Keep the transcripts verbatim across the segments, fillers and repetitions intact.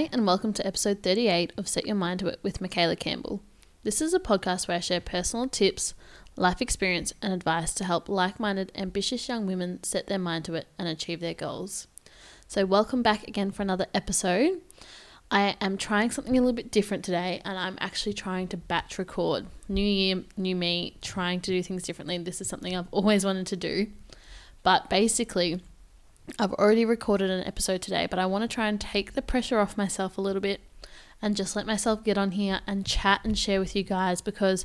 Hi, and welcome to episode thirty-eight of Set Your Mind To It with Michaela Campbell. This is a podcast where I share personal tips, life experience, and advice to help like-minded, ambitious young women set their mind to it and achieve their goals. So welcome back again for another episode. I am trying something a little bit different today, and I'm actually trying to batch record. New year, new me, trying to do things differently. This is something I've always wanted to do, but basically I've already recorded an episode today, but I want to try and take the pressure off myself a little bit and just let myself get on here and chat and share with you guys, because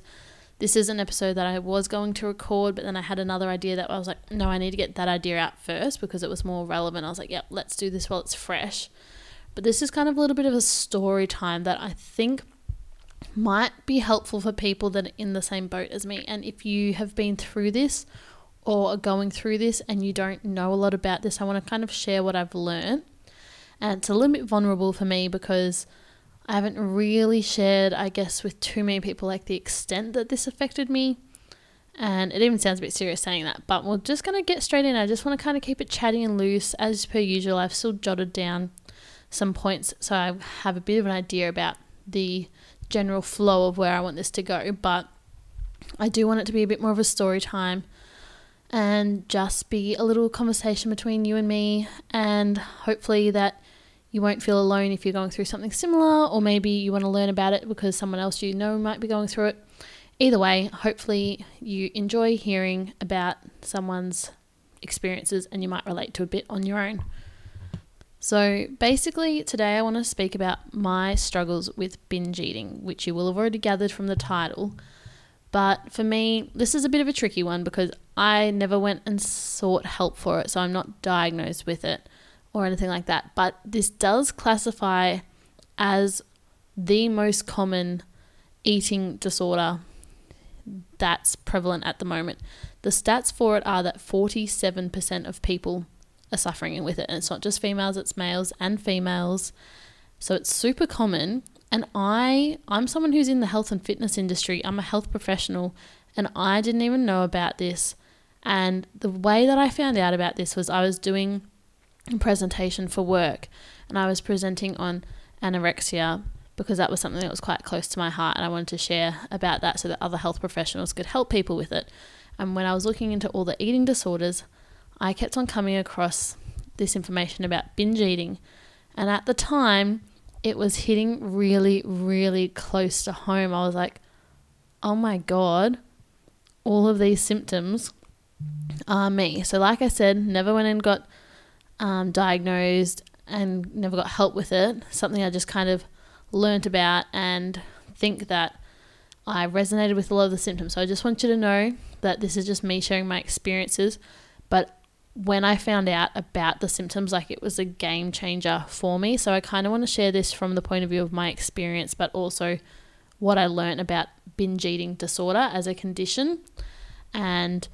this is an episode that I was going to record, but then I had another idea that I was like, no, I need to get that idea out first because it was more relevant. I was like, yep, let's do this while it's fresh. But this is kind of a little bit of a story time that I think might be helpful for people that are in the same boat as me. And if you have been through this or are going through this and you don't know a lot about this, I want to kind of share what I've learned. And it's a little bit vulnerable for me because I haven't really shared, I guess, with too many people, like the extent that this affected me. And it even sounds a bit serious saying that, but we're just going to get straight in. I just want to kind of keep it chatty and loose. As per usual, I've still jotted down some points, so I have a bit of an idea about the general flow of where I want this to go, but I do want it to be a bit more of a story time and just be a little conversation between you and me, and hopefully that you won't feel alone if you're going through something similar, or maybe you want to learn about it because someone else you know might be going through it. Either way, hopefully you enjoy hearing about someone's experiences and you might relate to a bit on your own. So basically today I want to speak about my struggles with binge eating, which you will have already gathered from the title. But for me, this is a bit of a tricky one because I never went and sought help for it, so I'm not diagnosed with it or anything like that. But this does classify as the most common eating disorder that's prevalent at the moment. The stats for it are that forty-seven percent of people are suffering with it, and it's not just females, it's males and females, so it's super common. And I I'm someone who's in the health and fitness industry. I'm a health professional, and I didn't even know about this. And the way that I found out about this was I was doing a presentation for work, and I was presenting on anorexia because that was something that was quite close to my heart, and I wanted to share about that so that other health professionals could help people with it. And when I was looking into all the eating disorders, I kept on coming across this information about binge eating, and at the time it was hitting really, really close to home. I was like, oh my God, all of these symptoms are me. So like I said, never went and got um, diagnosed and never got help with it. Something I just kind of learnt about and think that I resonated with a lot of the symptoms. So I just want you to know that this is just me sharing my experiences. But when I found out about the symptoms, like, it was a game changer for me. So I kind of want to share this from the point of view of my experience, but also what I learned about binge eating disorder as a condition. And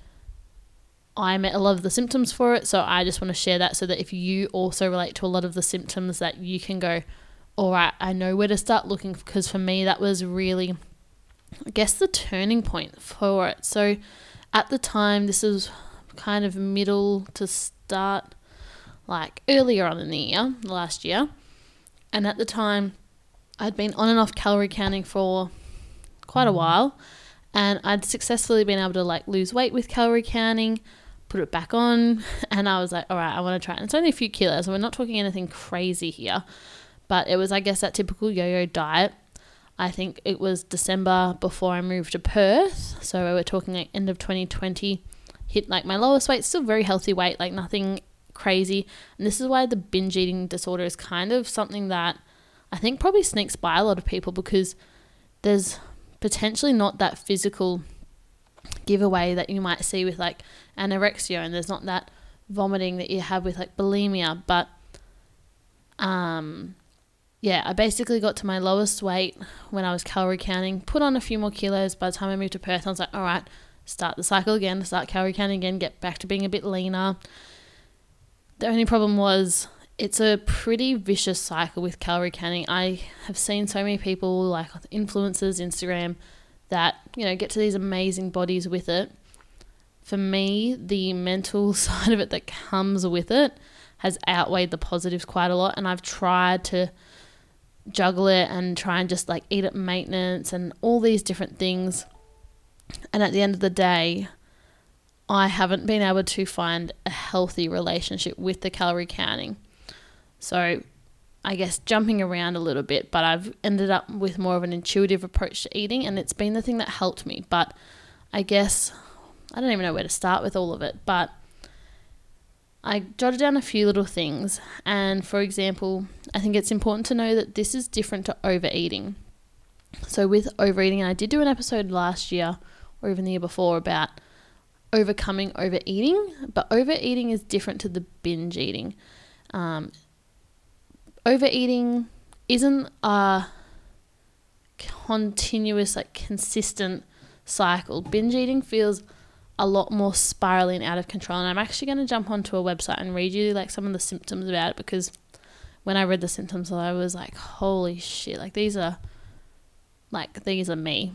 I met a lot of the symptoms for it, so I just want to share that so that if you also relate to a lot of the symptoms, that you can go, all right, I know where to start looking. Because for me, that was really, I guess, the turning point for it. So at the time, this is kind of middle to start, like, earlier on in the year, last year. And at the time, I'd been on and off calorie counting for quite a while, and I'd successfully been able to, like, lose weight with calorie counting, put it back on, and I was like, all right, I want to try it. And it's only a few kilos, so we're not talking anything crazy here, but it was, I guess, that typical yo-yo diet. I think it was December before I moved to Perth, so we were talking like end of twenty twenty. Hit like my lowest weight, still very healthy weight, like nothing crazy. And this is why the binge eating disorder is kind of something that I think probably sneaks by a lot of people, because there's potentially not that physical giveaway that you might see with like anorexia, and there's not that vomiting that you have with like bulimia. But um yeah, I basically got to my lowest weight when I was calorie counting, put on a few more kilos. By the time I moved to Perth, I was like, all right, start the cycle again, start calorie counting again, get back to being a bit leaner. The only problem was it's a pretty vicious cycle with calorie counting. I have seen so many people, like influencers, Instagram, that, you know, get to these amazing bodies with it. For me, the mental side of it that comes with it has outweighed the positives quite a lot, and I've tried to juggle it and try and just like eat at maintenance and all these different things. And at the end of the day, I haven't been able to find a healthy relationship with the calorie counting. So I guess jumping around a little bit, but I've ended up with more of an intuitive approach to eating, and it's been the thing that helped me. But I guess I don't even know where to start with all of it, but I jotted down a few little things. And for example, I think it's important to know that this is different to overeating. So with overeating, and I did do an episode last year or even the year before about overcoming overeating, but overeating is different to the binge eating. Um, overeating isn't a continuous, like consistent cycle. Binge eating feels a lot more spiraling out of control. And I'm actually going to jump onto a website and read you like some of the symptoms about it, because when I read the symptoms, I was like, holy shit, like these are like these are me.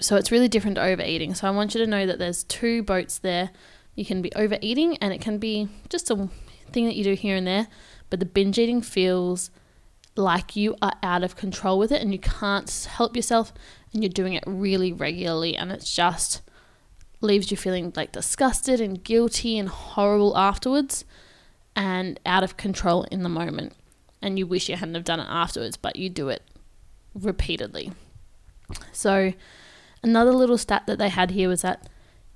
So it's really different to overeating. So I want you to know that there's two boats there. You can be overeating and it can be just a thing that you do here and there, but the binge eating feels like you are out of control with it and you can't help yourself, and you're doing it really regularly, and it's just leaves you feeling like disgusted and guilty and horrible afterwards and out of control in the moment, and you wish you hadn't have done it afterwards, but you do it repeatedly. So another little stat that they had here was that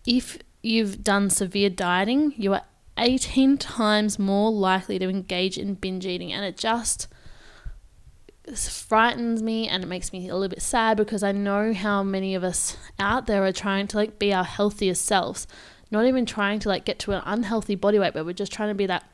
if you've done severe dieting, you are eighteen times more likely to engage in binge eating. And it just frightens me, and it makes me a little bit sad, because I know how many of us out there are trying to like be our healthiest selves, not even trying to like get to an unhealthy body weight, but we're just trying to be that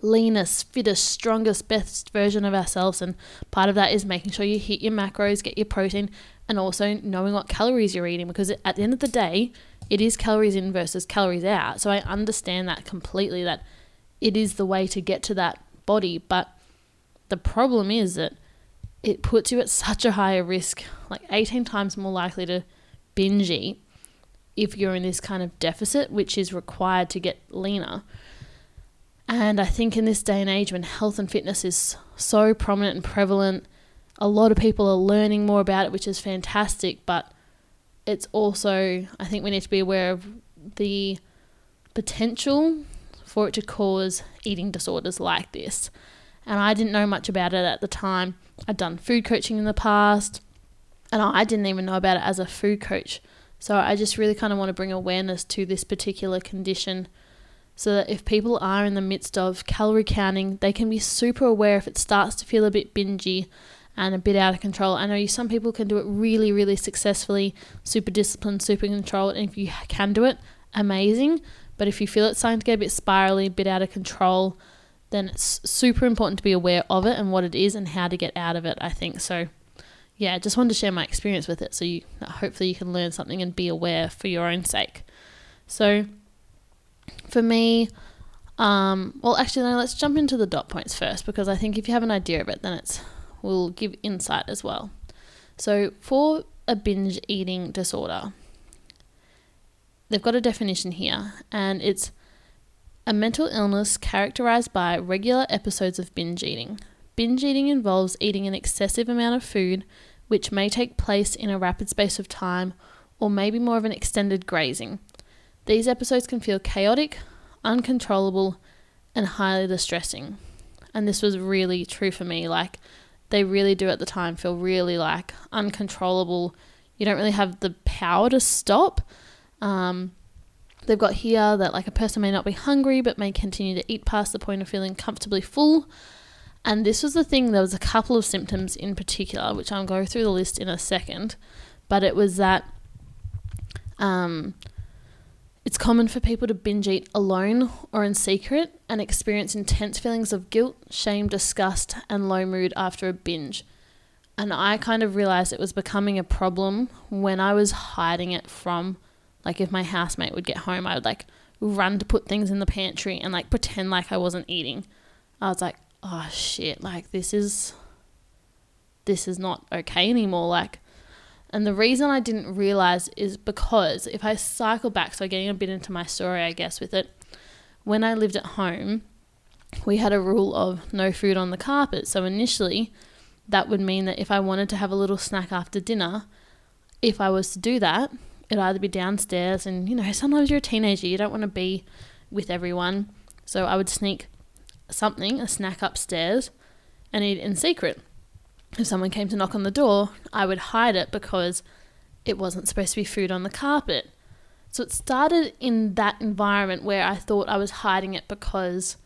leanest, fittest, strongest, best version of ourselves. And part of that is making sure you hit your macros, get your protein, and also knowing what calories you're eating, because at the end of the day, it is calories in versus calories out. So I understand that completely, that it is the way to get to that body. But the problem is that it puts you at such a higher risk, like eighteen times more likely to binge eat if you're in this kind of deficit, which is required to get leaner. And I think in this day and age when health and fitness is so prominent and prevalent, a lot of people are learning more about it, which is fantastic, but it's also, I think we need to be aware of the potential for it to cause eating disorders like this. And I didn't know much about it at the time. I'd done food coaching in the past, and I didn't even know about it as a food coach. So I just really kind of want to bring awareness to this particular condition, so that if people are in the midst of calorie counting, they can be super aware if it starts to feel a bit bingy and a bit out of control. I know some people can do it really, really successfully, super disciplined, super controlled. And if you can do it, amazing. But if you feel it's starting to get a bit spirally, a bit out of control, then it's super important to be aware of it and what it is and how to get out of it, I think. So yeah, I just wanted to share my experience with it, so you, hopefully you can learn something and be aware for your own sake. So for me, um, well, actually, no, let's jump into the dot points first, because I think if you have an idea of it, then it's will give insight as well. So for a binge eating disorder, they've got a definition here, and it's a mental illness characterized by regular episodes of binge eating. Binge eating involves eating an excessive amount of food, which may take place in a rapid space of time, or maybe more of an extended grazing. These episodes can feel chaotic, uncontrollable, and highly distressing. And this was really true for me. Like, they really do at the time feel really like uncontrollable. You don't really have the power to stop. Um, they've got here that like a person may not be hungry, but may continue to eat past the point of feeling comfortably full. And this was the thing, there was a couple of symptoms in particular, which I'll go through the list in a second, but it was that um, it's common for people to binge eat alone or in secret, and experience intense feelings of guilt, shame, disgust, and low mood after a binge. And I kind of realized it was becoming a problem when I was hiding it from, like, if my housemate would get home, I would like run to put things in the pantry and like pretend like I wasn't eating. I was like, oh shit, like this is, this is not okay anymore. Like, and the reason I didn't realize is because if I cycle back, so getting a bit into my story, I guess, with it, when I lived at home, we had a rule of no food on the carpet. So initially that would mean that if I wanted to have a little snack after dinner, if I was to do that, it'd either be downstairs, and, you know, sometimes you're a teenager, you don't want to be with everyone. So I would sneak something, a snack upstairs, and eat it in secret. If someone came to knock on the door, I would hide it because it wasn't supposed to be food on the carpet. So it started in that environment where I thought I was hiding it because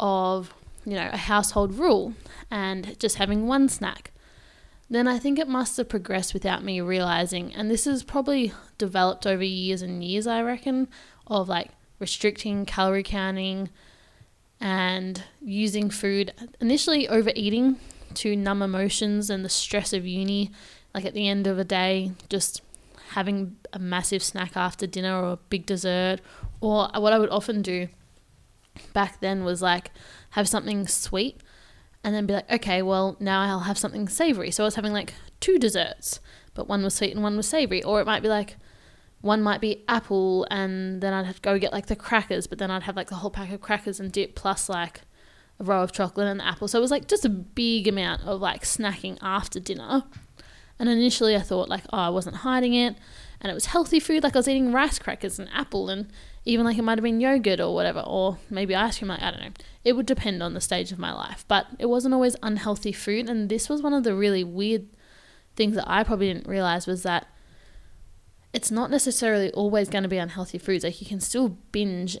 of, you know, a household rule and just having one snack. Then I think it must have progressed without me realizing, and this is probably developed over years and years, I reckon, of like restricting, calorie counting, and using food, initially overeating to numb emotions and the stress of uni, like at the end of a day, just having a massive snack after dinner or a big dessert. Or what I would often do back then was like have something sweet and then be like, okay, well now I'll have something savory. So I was having like two desserts, but one was sweet and one was savory. Or it might be like one might be apple and then I'd have to go get like the crackers, but then I'd have like the whole pack of crackers and dip plus like a row of chocolate and the apple. So it was like just a big amount of like snacking after dinner. And initially I thought like, oh, I wasn't hiding it and it was healthy food. Like I was eating rice crackers and apple and even like it might have been yogurt or whatever, or maybe ice cream, like I don't know. It would depend on the stage of my life, but it wasn't always unhealthy food. And this was one of the really weird things that I probably didn't realize, was that it's not necessarily always going to be unhealthy foods. Like you can still binge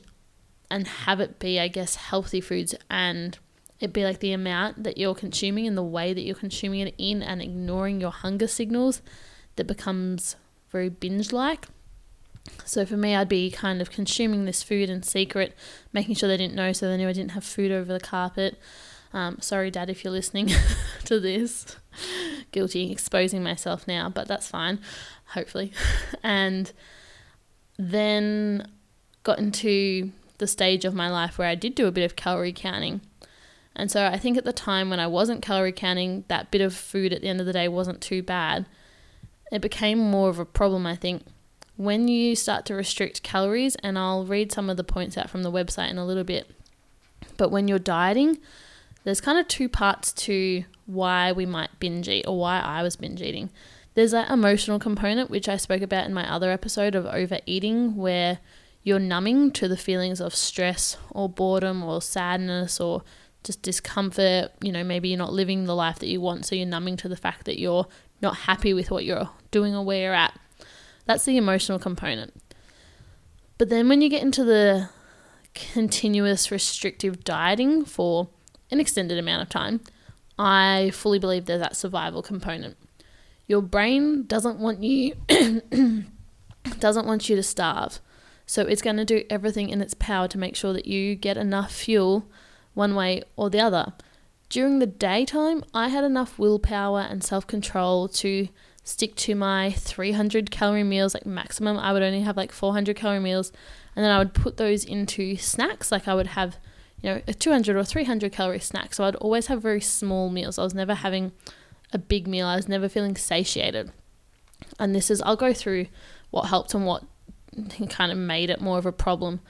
and have it be, I guess, healthy foods, and it'd be like the amount that you're consuming and the way that you're consuming it in and ignoring your hunger signals that becomes very binge-like. So for me, I'd be kind of consuming this food in secret, making sure they didn't know, so they knew I didn't have food over the carpet. Um, sorry, Dad, if you're listening to this. Guilty, exposing myself now, but that's fine, hopefully. And then got into the stage of my life where I did do a bit of calorie counting. And so I think at the time when I wasn't calorie counting, that bit of food at the end of the day wasn't too bad. It became more of a problem, I think, when you start to restrict calories, and I'll read some of the points out from the website in a little bit. But when you're dieting, there's kind of two parts to why we might binge eat, or why I was binge eating. There's that emotional component, which I spoke about in my other episode of overeating, where you're numbing to the feelings of stress or boredom or sadness or just discomfort. You know, maybe you're not living the life that you want, so you're numbing to the fact that you're not happy with what you're doing or where you're at. That's the emotional component. But then when you get into the continuous restrictive dieting for an extended amount of time, I fully believe there's that survival component. Your brain doesn't want you doesn't want you to starve. So it's going to do everything in its power to make sure that you get enough fuel one way or the other. During the daytime, I had enough willpower and self-control to stick to my three hundred calorie meals, like maximum. I would only have like four hundred calorie meals, and then I would put those into snacks. Like I would have, you know, a two hundred or three hundred calorie snack. So I'd always have very small meals. I was never having a big meal. I was never feeling satiated. And this is, I'll go through what helped and what kind of made it more of a problem,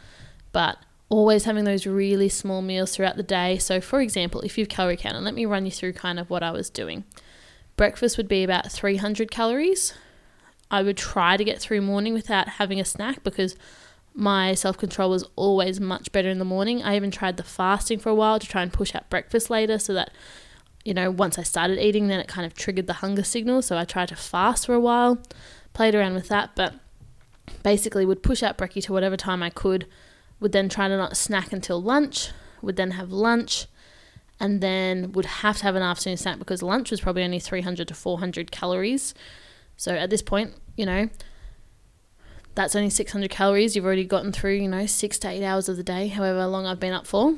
but always having those really small meals throughout the day. So for example, if you've calorie counted, let me run you through kind of what I was doing. Breakfast would be about three hundred calories. I would try to get through morning without having a snack because my self-control was always much better in the morning. I even tried the fasting for a while to try and push out breakfast later so that, you know, once I started eating, then it kind of triggered the hunger signal. So I tried to fast for a while, played around with that, but basically would push out brekkie to whatever time I could, would then try to not snack until lunch, would then have lunch, and then would have to have an afternoon snack because lunch was probably only three hundred to four hundred calories. So at this point, you know, that's only six hundred calories. You've already gotten through, you know, six to eight hours of the day, however long I've been up for.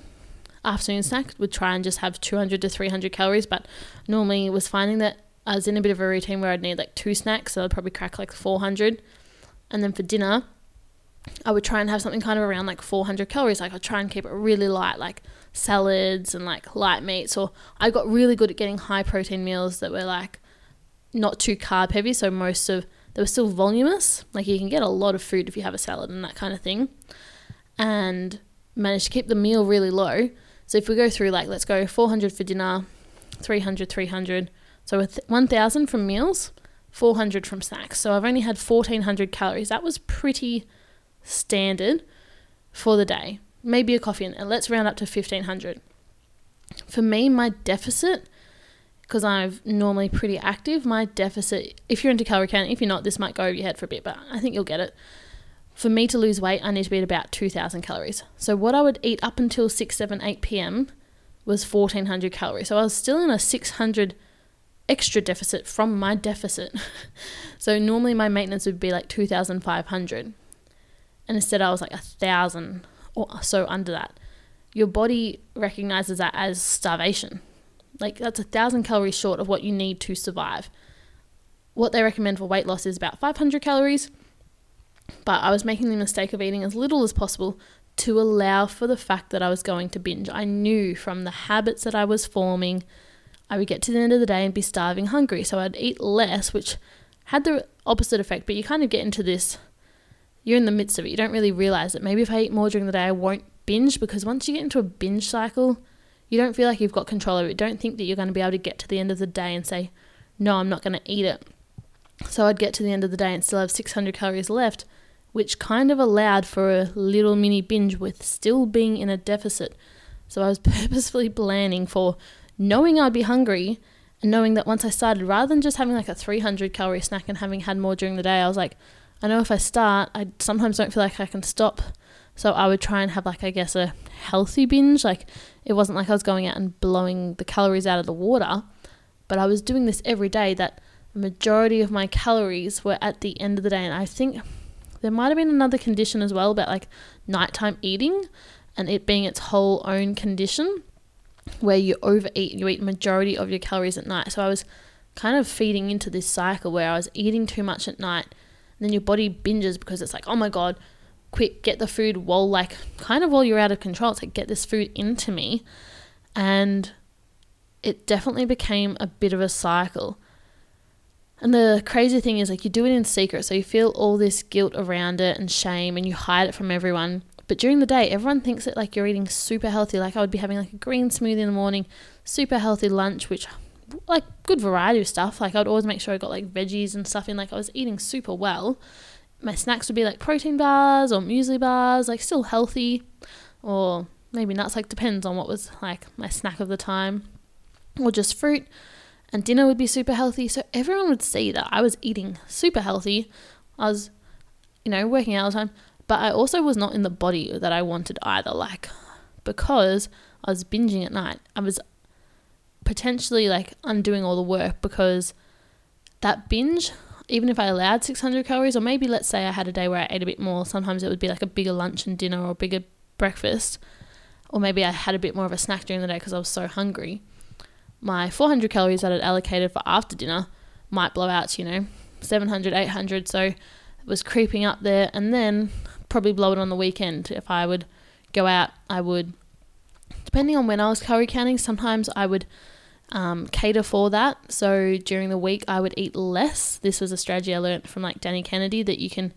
Afternoon snack would try and just have two hundred to three hundred calories, but normally was finding that I was in a bit of a routine where I'd need like two snacks, so I'd probably crack like four hundred. And then for dinner, I would try and have something kind of around like four hundred calories. Like I'd try and keep it really light, like salads and like light meats. Or I got really good at getting high protein meals that were like not too carb heavy. So most of, they were still voluminous. Like you can get a lot of food if you have a salad and that kind of thing. And managed to keep the meal really low. So if we go through like, let's go four hundred for dinner, three hundred, three hundred, So with one thousand from meals, four hundred from snacks. So I've only had fourteen hundred calories. That was pretty standard for the day. Maybe a coffee, and let's round up to fifteen hundred. For me, my deficit, because I'm normally pretty active, my deficit, if you're into calorie counting, if you're not, this might go over your head for a bit, but I think you'll get it. For me to lose weight, I need to be at about two thousand calories. So what I would eat up until six, seven, eight p.m. was fourteen hundred calories. So I was still in a six hundred extra deficit from my deficit. So normally my maintenance would be like two thousand five hundred. And instead I was like one thousand or so under that. Your body recognizes that as starvation. Like that's one thousand calories short of what you need to survive. What they recommend for weight loss is about five hundred calories. But I was making the mistake of eating as little as possible to allow for the fact that I was going to binge. I knew from the habits that I was forming, I would get to the end of the day and be starving hungry. So I'd eat less, which had the opposite effect. But you kind of get into this, you're in the midst of it. You don't really realize it. Maybe if I eat more during the day, I won't binge, because once you get into a binge cycle, you don't feel like you've got control over it. Don't think that you're going to be able to get to the end of the day and say, no, I'm not going to eat it. So I'd get to the end of the day and still have six hundred calories left, which kind of allowed for a little mini binge with still being in a deficit. So I was purposefully planning for knowing I'd be hungry and knowing that once I started, rather than just having like a three hundred calorie snack and having had more during the day, I was like, I know if I start, I sometimes don't feel like I can stop. So I would try and have like, I guess, a healthy binge. Like it wasn't like I was going out and blowing the calories out of the water, but I was doing this every day that majority of my calories were at the end of the day. And I think there might have been another condition as well about like nighttime eating and it being its whole own condition where you overeat and you eat majority of your calories at night. So I was kind of feeding into this cycle where I was eating too much at night, and then your body binges because it's like, oh my god, quick, get the food while like kind of while you're out of control. It's like, get this food into me. And it definitely became a bit of a cycle. And the crazy thing is, like, you do it in secret, so you feel all this guilt around it and shame, and you hide it from everyone. But during the day, everyone thinks that like you're eating super healthy. Like I would be having like a green smoothie in the morning, super healthy lunch, which like good variety of stuff. Like I'd always make sure I got like veggies and stuff in. Like I was eating super well. My snacks would be like protein bars or muesli bars, like still healthy, or maybe nuts. Like depends on what was like my snack of the time, or just fruit. And dinner would be super healthy. So everyone would see that I was eating super healthy. I was, you know, working out all the time. But I also was not in the body that I wanted either. Like, because I was binging at night, I was potentially like undoing all the work, because that binge, even if I allowed six hundred calories, or maybe let's say I had a day where I ate a bit more, sometimes it would be like a bigger lunch and dinner or a bigger breakfast. Or maybe I had a bit more of a snack during the day because I was so hungry. My four hundred calories that I'd allocated for after dinner might blow out, you know, seven hundred, eight hundred. So it was creeping up there, and then probably blow it on the weekend. If I would go out, I would, depending on when I was calorie counting, sometimes I would um, cater for that. So during the week I would eat less. This was a strategy I learned from like Danny Kennedy, that you can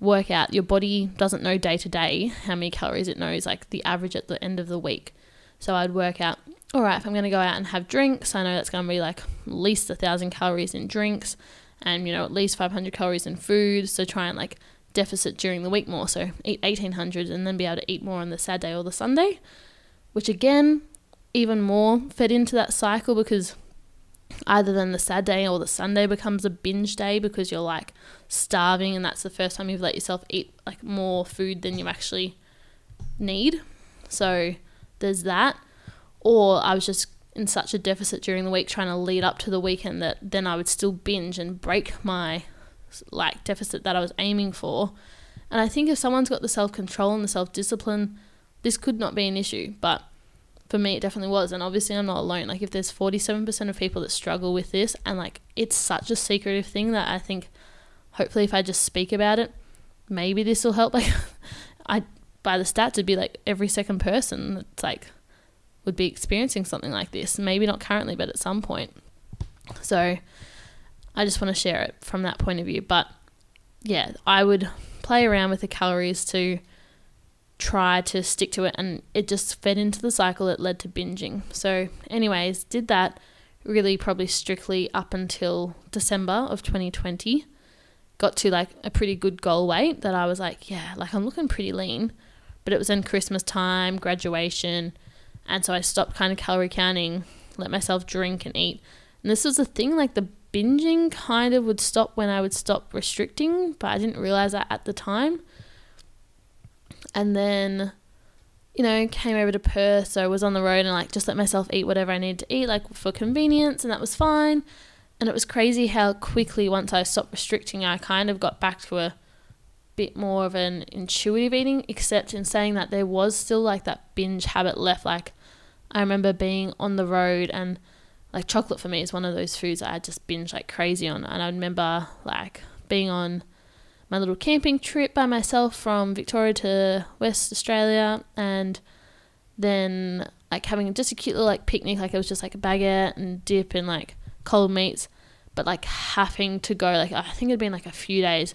work out. Your body doesn't know day to day how many calories it knows, like the average at the end of the week. So I'd work out, all right, if I'm going to go out and have drinks, I know that's going to be like at least one thousand calories in drinks and, you know, at least five hundred calories in food. So try and like deficit during the week more. So eat eighteen hundred and then be able to eat more on the Saturday or the Sunday, which again, even more fed into that cycle, because either then the Saturday or the Sunday becomes a binge day because you're like starving, and that's the first time you've let yourself eat like more food than you actually need. So there's that. Or I was just in such a deficit during the week trying to lead up to the weekend that then I would still binge and break my like deficit that I was aiming for. And I think if someone's got the self-control and the self-discipline, this could not be an issue. But for me, it definitely was. And obviously I'm not alone. Like if there's forty-seven percent of people that struggle with this, and like it's such a secretive thing that I think hopefully if I just speak about it, maybe this will help. Like I, by the stats, it'd be like every second person that's like, would be experiencing something like this, maybe not currently, but at some point. So I just want to share it from that point of view. But yeah, I would play around with the calories to try to stick to it, and it just fed into the cycle that led to binging. So anyways, did that, really probably strictly up until December of twenty twenty, got to like a pretty good goal weight that I was like, yeah, like I'm looking pretty lean. But it was in Christmas time, graduation, and so I stopped kind of calorie counting, let myself drink and eat. And this was the thing, like the binging kind of would stop when I would stop restricting, but I didn't realize that at the time. And then, you know, came over to Perth, so I was on the road and like just let myself eat whatever I needed to eat, like for convenience, and that was fine. And it was crazy how quickly once I stopped restricting, I kind of got back to a bit more of an intuitive eating, except in saying that there was still like that binge habit left. Like I remember being on the road, and like chocolate for me is one of those foods that I just binge like crazy on. And I remember like being on my little camping trip by myself from Victoria to West Australia, and then like having just a cute little like picnic, like it was just like a baguette and dip and like cold meats, but like having to go, like I think it'd been like a few days,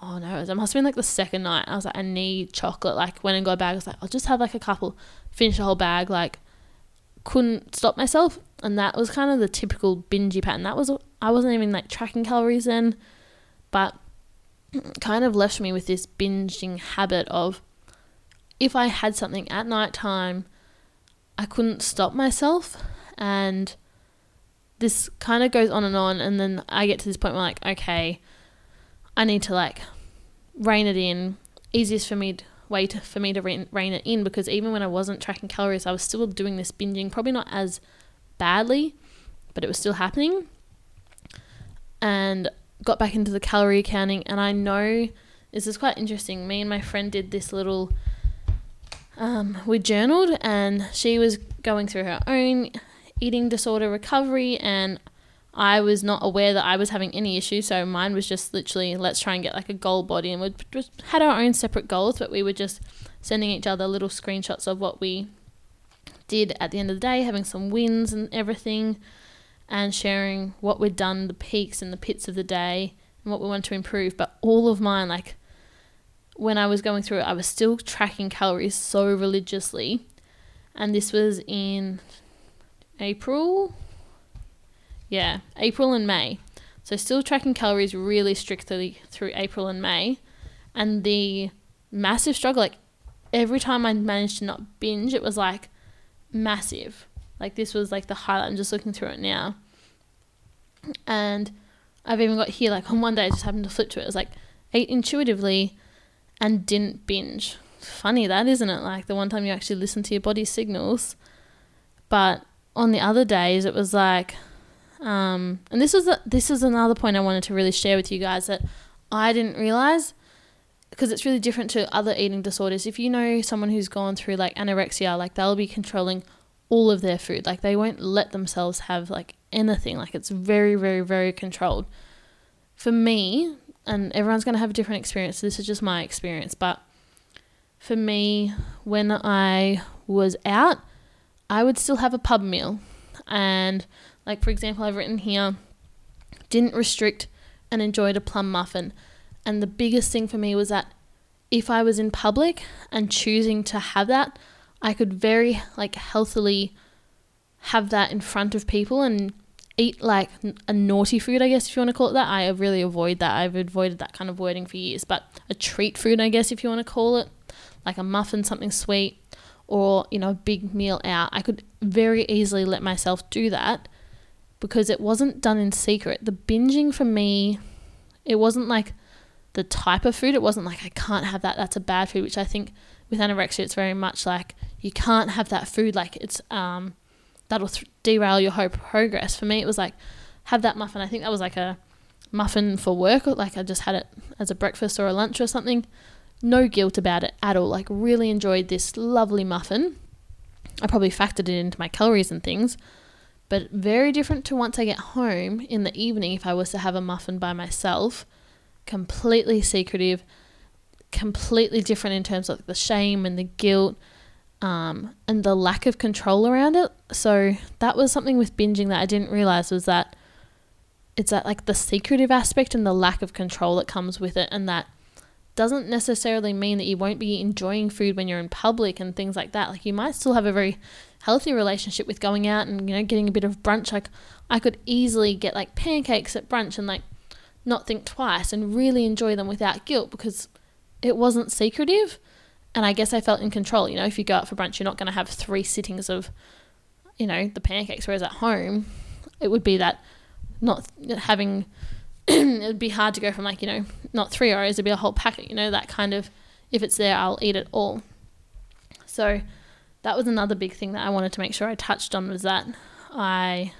oh no, it must have been like the second night, I was like, I need chocolate, like went and got a bag, I was like, I'll just have like a couple, finish the whole bag, like couldn't stop myself. And that was kind of the typical bingey pattern. That was, I wasn't even like tracking calories then, but kind of left me with this binging habit of, if I had something at night time, I couldn't stop myself. And this kind of goes on and on, and then I get to this point where I'm like, okay, I need to like rein it in. Easiest for me to, way to, for me to rein, rein it in, because even when I wasn't tracking calories, I was still doing this binging, probably not as badly, but it was still happening. And got back into the calorie counting, and I know this is quite interesting. Me and my friend did this little, um, we journaled, and she was going through her own eating disorder recovery, and I was not aware that I was having any issues, so mine was just literally, let's try and get like a goal body, and we just had our own separate goals, but we were just sending each other little screenshots of what we did at the end of the day, having some wins and everything, and sharing what we'd done, the peaks and the pits of the day, and what we wanted to improve. But all of mine, like when I was going through it, I was still tracking calories so religiously, and this was in April, yeah, April and May, so still tracking calories really strictly through April and May, and the massive struggle, like every time I managed to not binge, it was like massive, like this was like the highlight. I'm just looking through it now, and I've even got here, like on one day I just happened to flip to it, it was like ate intuitively and didn't binge. Funny that, isn't it, like the one time you actually listen to your body's signals. But on the other days it was like, um, and this is, this is another point I wanted to really share with you guys that I didn't realise, because it's really different to other eating disorders. If you know someone who's gone through like anorexia, like they'll be controlling all of their food. Like they won't let themselves have like anything. Like it's very, very, very controlled. For me, and everyone's going to have a different experience, so this is just my experience, but for me, when I was out, I would still have a pub meal. And like, for example, I've written here, didn't restrict and enjoyed a plum muffin. And the biggest thing for me was that if I was in public and choosing to have that, I could very like healthily have that in front of people and eat like a naughty food, I guess, if you want to call it that. I really avoid that. I've avoided that kind of wording for years, but a treat food, I guess, if you want to call it, like a muffin, something sweet, or, you know, a big meal out. I could very easily let myself do that because it wasn't done in secret. The binging for me, it wasn't like the type of food. It wasn't like I can't have that, that's a bad food, which I think with anorexia it's very much like you can't have that food, like it's um that'll th- derail your whole progress. For me it was like, have that muffin. I think that was like a muffin for work, or like I just had it as a breakfast or a lunch or something. No guilt about it at all, like really enjoyed this lovely muffin. I probably factored it into my calories and things, but very different to once I get home in the evening if I was to have a muffin by myself. Completely secretive, completely different in terms of the shame and the guilt, um, and the lack of control around it. So that was something with binging that I didn't realize, was that it's that like the secretive aspect and the lack of control that comes with it. And that doesn't necessarily mean that you won't be enjoying food when you're in public and things like that. Like you might still have a very healthy relationship with going out and, you know, getting a bit of brunch. Like I could easily get like pancakes at brunch and like not think twice and really enjoy them without guilt because it wasn't secretive. And I guess I felt in control. You know, if you go out for brunch, you're not going to have three sittings of, you know, the pancakes. Whereas at home, it would be that not having, it would be hard to go from like, you know, not three Oreos, it'd be a whole packet, you know, that kind of, if it's there, I'll eat it all. So that was another big thing that I wanted to make sure I touched on, was that I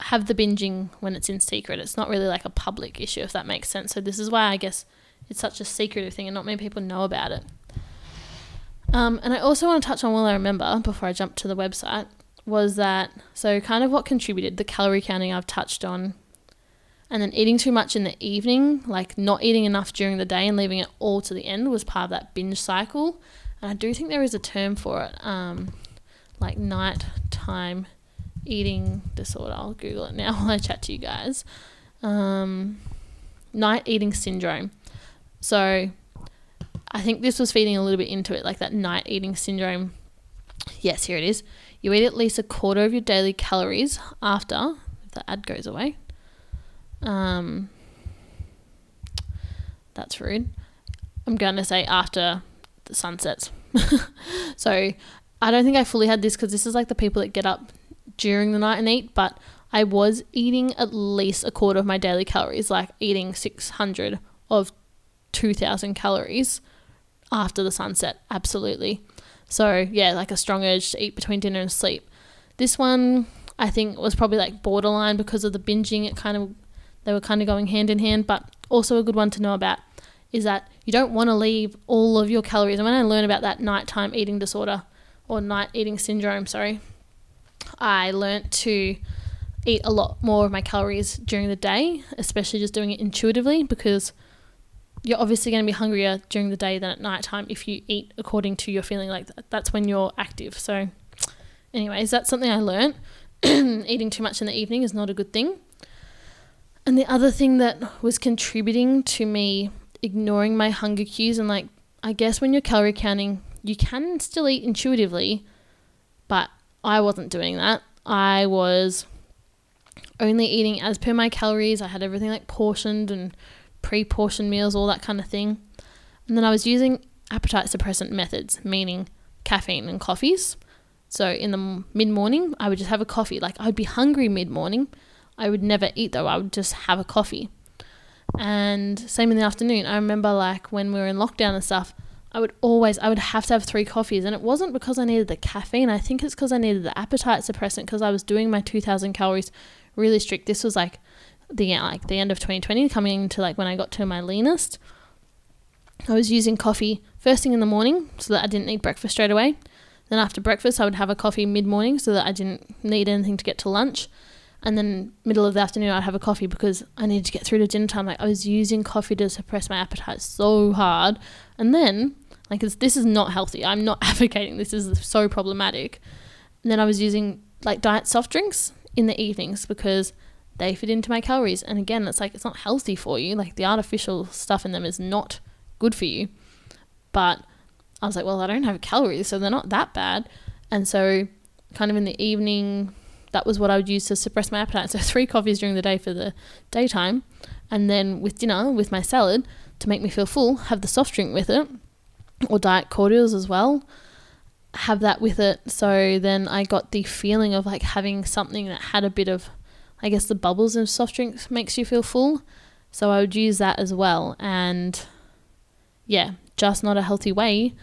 have the binging when it's in secret. It's not really like a public issue, if that makes sense. So this is why I guess it's such a secretive thing and not many people know about it. Um, and I also want to touch on, while I remember, before I jump to the website, was that, so kind of what contributed, the calorie counting I've touched on, and then eating too much in the evening, like not eating enough during the day and leaving it all to the end, was part of that binge cycle. And I do think there is a term for it, um, like nighttime eating disorder. I'll Google it now while I chat to you guys. Um, night eating syndrome. So I think this was feeding a little bit into it, like that night eating syndrome. Yes, here it is. You eat at least a quarter of your daily calories after, if the ad goes away. Um, that's rude. I'm going to say after the sun sets. So I don't think I fully had this, because this is like the people that get up during the night and eat, but I was eating at least a quarter of my daily calories, like eating six hundred of two thousand calories after the sunset. Absolutely. So yeah, like a strong urge to eat between dinner and sleep. This one I think was probably like borderline because of the binging. It kind of, they were kind of going hand in hand. But also a good one to know about is that you don't want to leave all of your calories. And when I learned about that nighttime eating disorder or night eating syndrome, sorry, I learnt to eat a lot more of my calories during the day, especially just doing it intuitively, because you're obviously going to be hungrier during the day than at nighttime if you eat according to your feeling. Like that, that's when you're active. So anyways, that's something I learnt. Eating too much in the evening is not a good thing. And the other thing that was contributing to me ignoring my hunger cues, and like, I guess when you're calorie counting, you can still eat intuitively, but I wasn't doing that. I was only eating as per my calories. I had everything like portioned and pre-portioned meals, all that kind of thing. And then I was using appetite suppressant methods, meaning caffeine and coffees. So in the mid-morning, I would just have a coffee. Like, I'd be hungry mid-morning. I would never eat though. I would just have a coffee. And same in the afternoon. I remember like when we were in lockdown and stuff, I would always, I would have to have three coffees. And it wasn't because I needed the caffeine. I think it's because I needed the appetite suppressant, because I was doing my two thousand calories really strict. This was like the like the end of twenty twenty, coming into like when I got to my leanest. I was using coffee first thing in the morning so that I didn't need breakfast straight away. Then after breakfast, I would have a coffee mid-morning so that I didn't need anything to get to lunch. And then middle of the afternoon, I'd have a coffee because I needed to get through to dinner time. Like, I was using coffee to suppress my appetite so hard. And then, like, it's, this is not healthy. I'm not advocating. This is so problematic. And then I was using, like, diet soft drinks in the evenings because they fit into my calories. And again, it's like, it's not healthy for you. Like, the artificial stuff in them is not good for you. But I was like, well, I don't have calories, so they're not that bad. And so kind of in the evening, that was what I would use to suppress my appetite. So three coffees during the day for the daytime, and then with dinner, with my salad, to make me feel full, have the soft drink with it, or diet cordials as well, have that with it. So then I got the feeling of like having something that had a bit of, I guess the bubbles in soft drinks makes you feel full. So I would use that as well. And yeah, just not a healthy way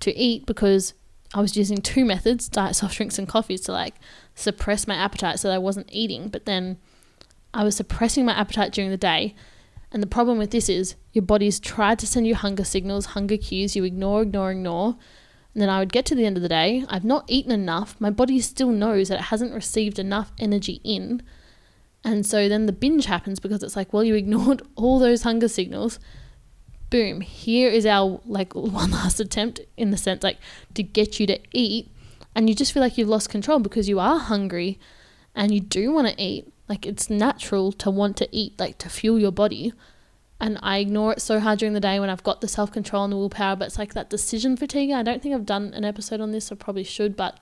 to eat, because I was using two methods, diet soft drinks and coffees, to like suppress my appetite so that I wasn't eating. But then I was suppressing my appetite during the day. And the problem with this is your body's tried to send you hunger signals, hunger cues. You ignore, ignore, ignore. And then I would get to the end of the day, I've not eaten enough. My body still knows that it hasn't received enough energy in. And so then the binge happens, because it's like, well, you ignored all those hunger signals. Boom, here is our like one last attempt, in the sense like to get you to eat. And you just feel like you've lost control because you are hungry and you do want to eat. Like, it's natural to want to eat, like to fuel your body. And I ignore it so hard during the day when I've got the self-control and the willpower. But it's like that decision fatigue. I don't think I've done an episode on this, so probably should, but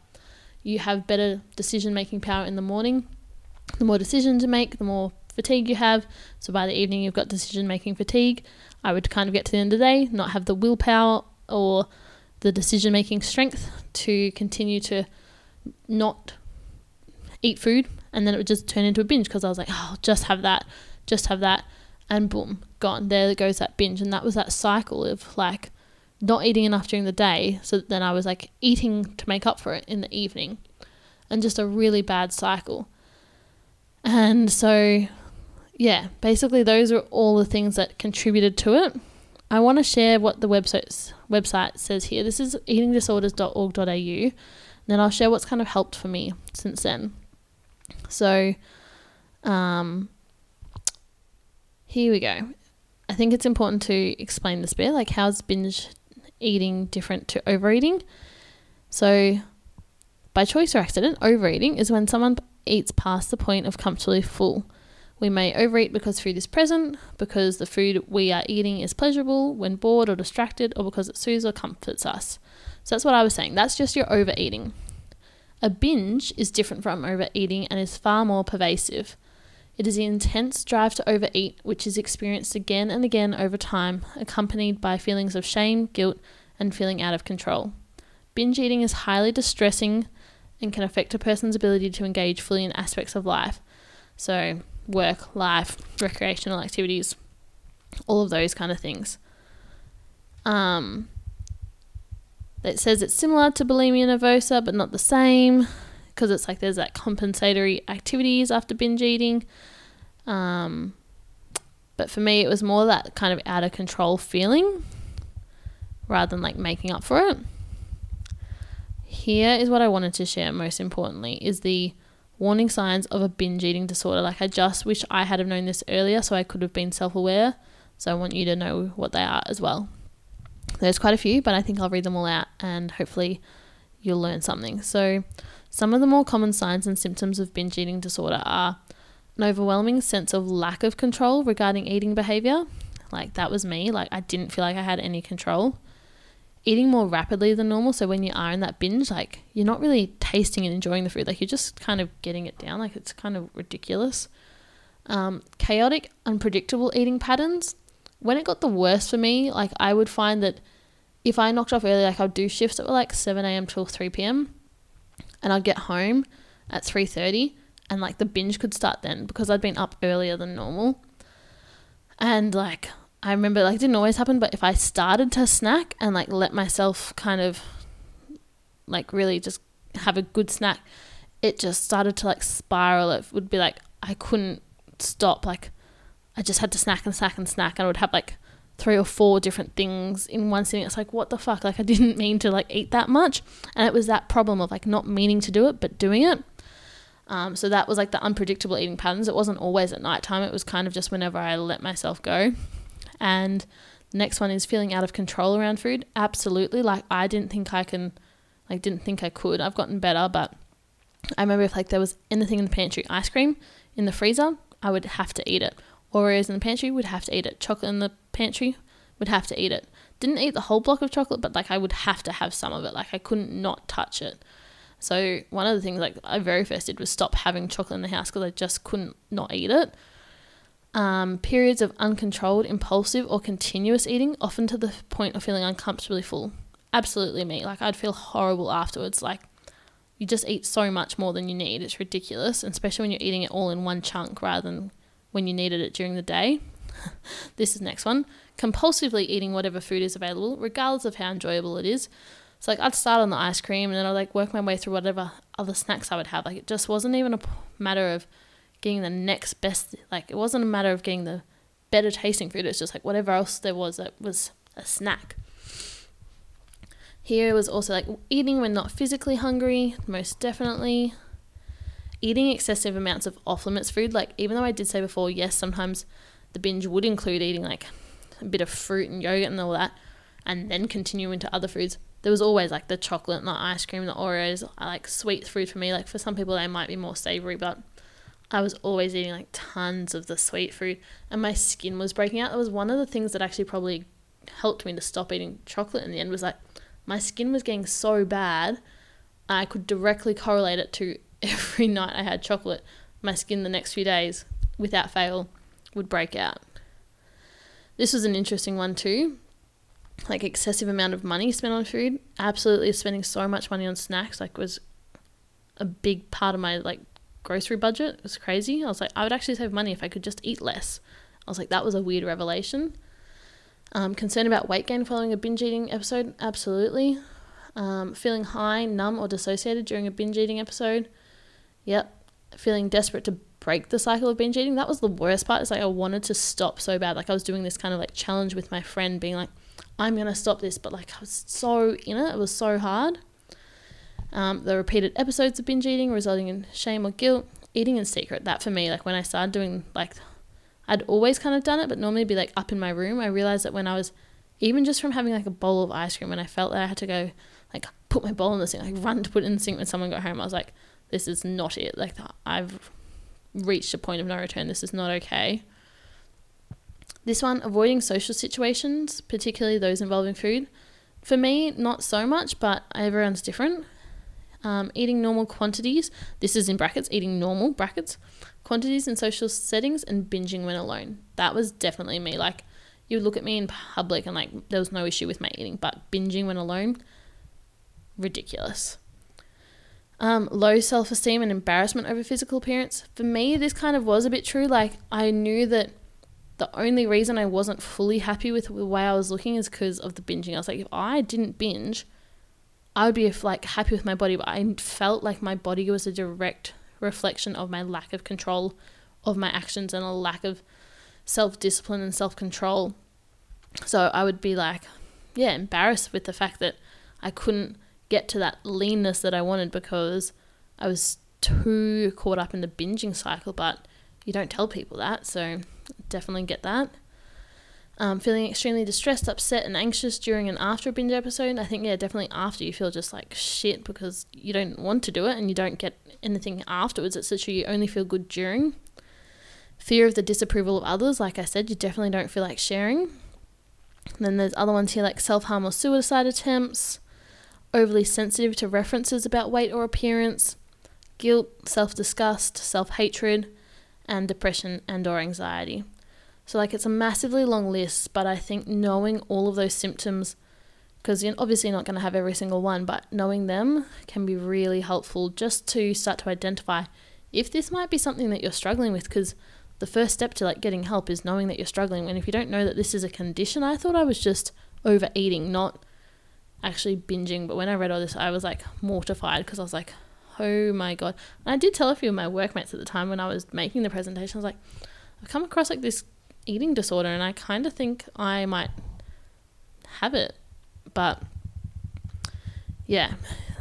you have better decision-making power in the morning. The more decisions you make, the more fatigue you have. So by the evening, you've got decision-making fatigue. I would kind of get to the end of the day, not have the willpower or the decision-making strength to continue to not eat food, and then it would just turn into a binge because I was like, oh, just have that, just have that, and boom, gone. There goes that binge. And that was that cycle of like not eating enough during the day, so that then I was like eating to make up for it in the evening, and just a really bad cycle. And so, yeah, basically those are all the things that contributed to it. I want to share what the website's, website says here. This is eating disorders dot org dot a u, and then I'll share what's kind of helped for me since then. So um, here we go. I think it's important to explain this bit, like how's binge eating different to overeating? So by choice or accident, overeating is when someone eats past the point of comfortably full. We may overeat because food is present, because the food we are eating is pleasurable, when bored or distracted, or because it soothes or comforts us. So that's what I was saying. That's just your overeating. A binge is different from overeating and is far more pervasive. It is the intense drive to overeat, which is experienced again and again over time, accompanied by feelings of shame, guilt, and feeling out of control. Binge eating is highly distressing and can affect a person's ability to engage fully in aspects of life. So work, life, recreational activities, all of those kind of things. Um, it says it's similar to bulimia nervosa, but not the same, because it's like there's that compensatory activities after binge eating. Um, but for me, it was more that kind of out of control feeling rather than like making up for it. Here is what I wanted to share most importantly, is the warning signs of a binge eating disorder. Like I just wish I had have known this earlier so I could have been self-aware. So I want you to know what they are as well. There's quite a few, but I think I'll read them all out and hopefully you'll learn something. So some of the more common signs and symptoms of binge eating disorder are an overwhelming sense of lack of control regarding eating behavior. Like that was me. Like I didn't feel like I had any control. Eating more rapidly than normal. So when you are in that binge, like you're not really tasting and enjoying the food. Like you're just kind of getting it down. Like it's kind of ridiculous. Um, chaotic, unpredictable eating patterns. When it got the worst for me, like I would find that if I knocked off early, like I'd do shifts that were like seven a.m. till three p.m. and I'd get home at three thirty and like the binge could start then because I'd been up earlier than normal. And like I remember, like it didn't always happen, but if I started to snack and like let myself kind of like really just have a good snack, it just started to like spiral. It would be like I couldn't stop, like I just had to snack and snack and snack, and I would have like three or four different things in one sitting. It's like, what the fuck? Like I didn't mean to like eat that much. And it was that problem of like not meaning to do it, but doing it. Um, so that was like the unpredictable eating patterns. It wasn't always at nighttime. It was kind of just whenever I let myself go. And the next one is feeling out of control around food. Absolutely. Like I didn't think I can, like didn't think I could. I've gotten better, but I remember if like there was anything in the pantry, ice cream in the freezer, I would have to eat it. Oreos in the pantry, would have to eat it. Chocolate in the pantry, would have to eat it. Didn't eat the whole block of chocolate, but like I would have to have some of it. Like I couldn't not touch it. So one of the things like I very first did was stop having chocolate in the house because I just couldn't not eat it. Um, periods of uncontrolled, impulsive or continuous eating, often to the point of feeling uncomfortably full. Absolutely me. Like I'd feel horrible afterwards. Like you just eat so much more than you need. It's ridiculous, and especially when you're eating it all in one chunk rather than when you needed it during the day. This is next one. Compulsively eating whatever food is available, regardless of how enjoyable it is. So like I'd start on the ice cream and then I'd like work my way through whatever other snacks I would have. Like it just wasn't even a matter of getting the next best. Like it wasn't a matter of getting the better tasting food. It's just like whatever else there was that was a snack. Here was also like eating when not physically hungry, most definitely. Eating excessive amounts of off-limits food, like even though I did say before, yes, sometimes the binge would include eating like a bit of fruit and yogurt and all that, and then continue into other foods. There was always like the chocolate and the ice cream, the Oreos, I like sweet food for me. Like for some people, they might be more savory, but I was always eating like tons of the sweet food, and my skin was breaking out. That was one of the things that actually probably helped me to stop eating chocolate in the end, was like my skin was getting so bad I could directly correlate it to every night I had chocolate, my skin the next few days, without fail, would break out. This was an interesting one too, like excessive amount of money spent on food. Absolutely spending so much money on snacks, like, was a big part of my, like, grocery budget. It was crazy. I was like, I would actually save money if I could just eat less. I was like, that was a weird revelation. Um, concerned about weight gain following a binge eating episode? Absolutely. Um, feeling high, numb or dissociated during a binge eating episode? Yep. Feeling desperate to break the cycle of binge eating? That was the worst part. It's like I wanted to stop so bad. Like I was doing this kind of like challenge with my friend being like, I'm going to stop this. But like I was so in it. It was so hard. Um, the repeated episodes of binge eating resulting in shame or guilt. Eating in secret. That for me, like when I started doing like... I'd always kind of done it, but normally be like up in my room. I realized that when I was, even just from having like a bowl of ice cream, when I felt that I had to go like put my bowl in the sink, like run to put it in the sink when someone got home, I was like, this is not it. Like I've reached a point of no return. This is not okay. This one, avoiding social situations, particularly those involving food. For me, not so much, but everyone's different. Um, eating normal quantities. This is in brackets, eating normal brackets. Quantities in social settings and binging when alone. That was definitely me. Like you look at me in public and like there was no issue with my eating, but binging when alone, ridiculous. Um, low self-esteem and embarrassment over physical appearance. For me, this kind of was a bit true. Like I knew that the only reason I wasn't fully happy with the way I was looking is because of the binging. I was like, if I didn't binge, I would be like happy with my body, but I felt like my body was a direct reflection of my lack of control of my actions and a lack of self-discipline and self-control. So I would be like, yeah, embarrassed with the fact that I couldn't get to that leanness that I wanted because I was too caught up in the binging cycle, but you don't tell people that, so definitely get that. Um, feeling extremely distressed, upset and anxious during and after a binge episode. I think, yeah, definitely after you feel just like shit because you don't want to do it and you don't get anything afterwards. It's literally you only feel good during. Fear of the disapproval of others. Like I said, you definitely don't feel like sharing. And then there's other ones here like self-harm or suicide attempts, overly sensitive to references about weight or appearance, guilt, self-disgust, self-hatred, and depression and or anxiety. So like it's a massively long list, but I think knowing all of those symptoms, because you're obviously not going to have every single one, but knowing them can be really helpful just to start to identify if this might be something that you're struggling with, because the first step to like getting help is knowing that you're struggling. And if you don't know that this is a condition, I thought I was just overeating, not actually binging. But when I read all this, I was like mortified because I was like, oh my God. And I did tell a few of my workmates at the time when I was making the presentation, I was like, I've come across like this eating disorder and I kind of think I might have it, but yeah,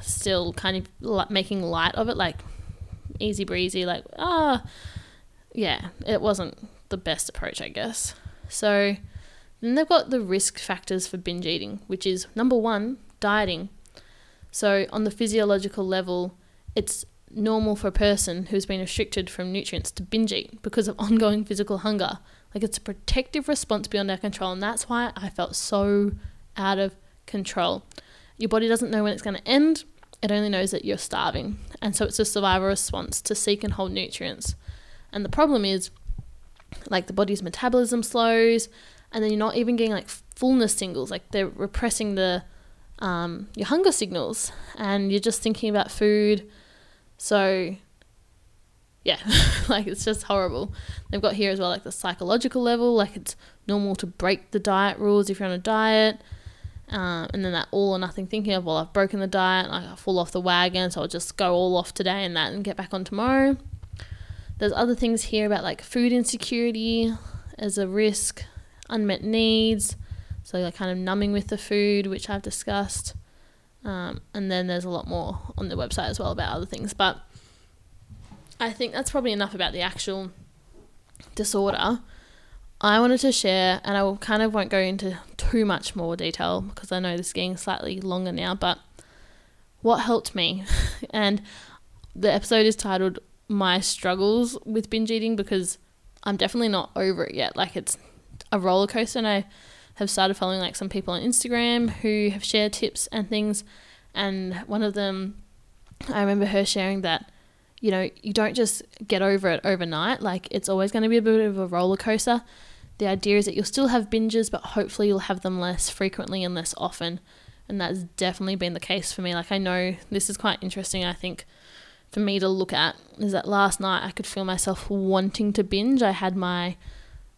still kind of making light of it, like easy breezy, like ah oh. Yeah, it wasn't the best approach, I guess. So then they've got the risk factors for binge eating, which is number one, dieting. So on the physiological level, it's normal for a person who's been restricted from nutrients to binge eat because of ongoing physical hunger. Like it's a protective response beyond our control, and that's why I felt so out of control. Your body doesn't know when it's going to end. It only knows that you're starving. And so it's a survival response to seek and hold nutrients. And the problem is like the body's metabolism slows, and then you're not even getting like fullness signals. Like they're repressing the um, your hunger signals, and you're just thinking about food. So yeah, like it's just horrible. They've got here as well, like the psychological level, like it's normal to break the diet rules if you're on a diet. Um, and then that all or nothing thinking of, well, I've broken the diet, like I fall off the wagon, so I'll just go all off today and that and get back on tomorrow. There's other things here about like food insecurity as a risk, unmet needs. So like kind of numbing with the food, which I've discussed. Um, and then there's a lot more on the website as well about other things. But I think that's probably enough about the actual disorder. I wanted to share, and I will kind of won't go into too much more detail because I know this is getting slightly longer now, but what helped me. And the episode is titled My Struggles with Binge Eating because I'm definitely not over it yet. Like it's a roller coaster, and I have started following like some people on Instagram who have shared tips and things, and one of them I remember her sharing that, you know, you don't just get over it overnight. Like, it's always going to be a bit of a roller coaster. The idea is that you'll still have binges, but hopefully you'll have them less frequently and less often. And that's definitely been the case for me. Like, I know this is quite interesting, I think, for me to look at, is that last night I could feel myself wanting to binge. I had my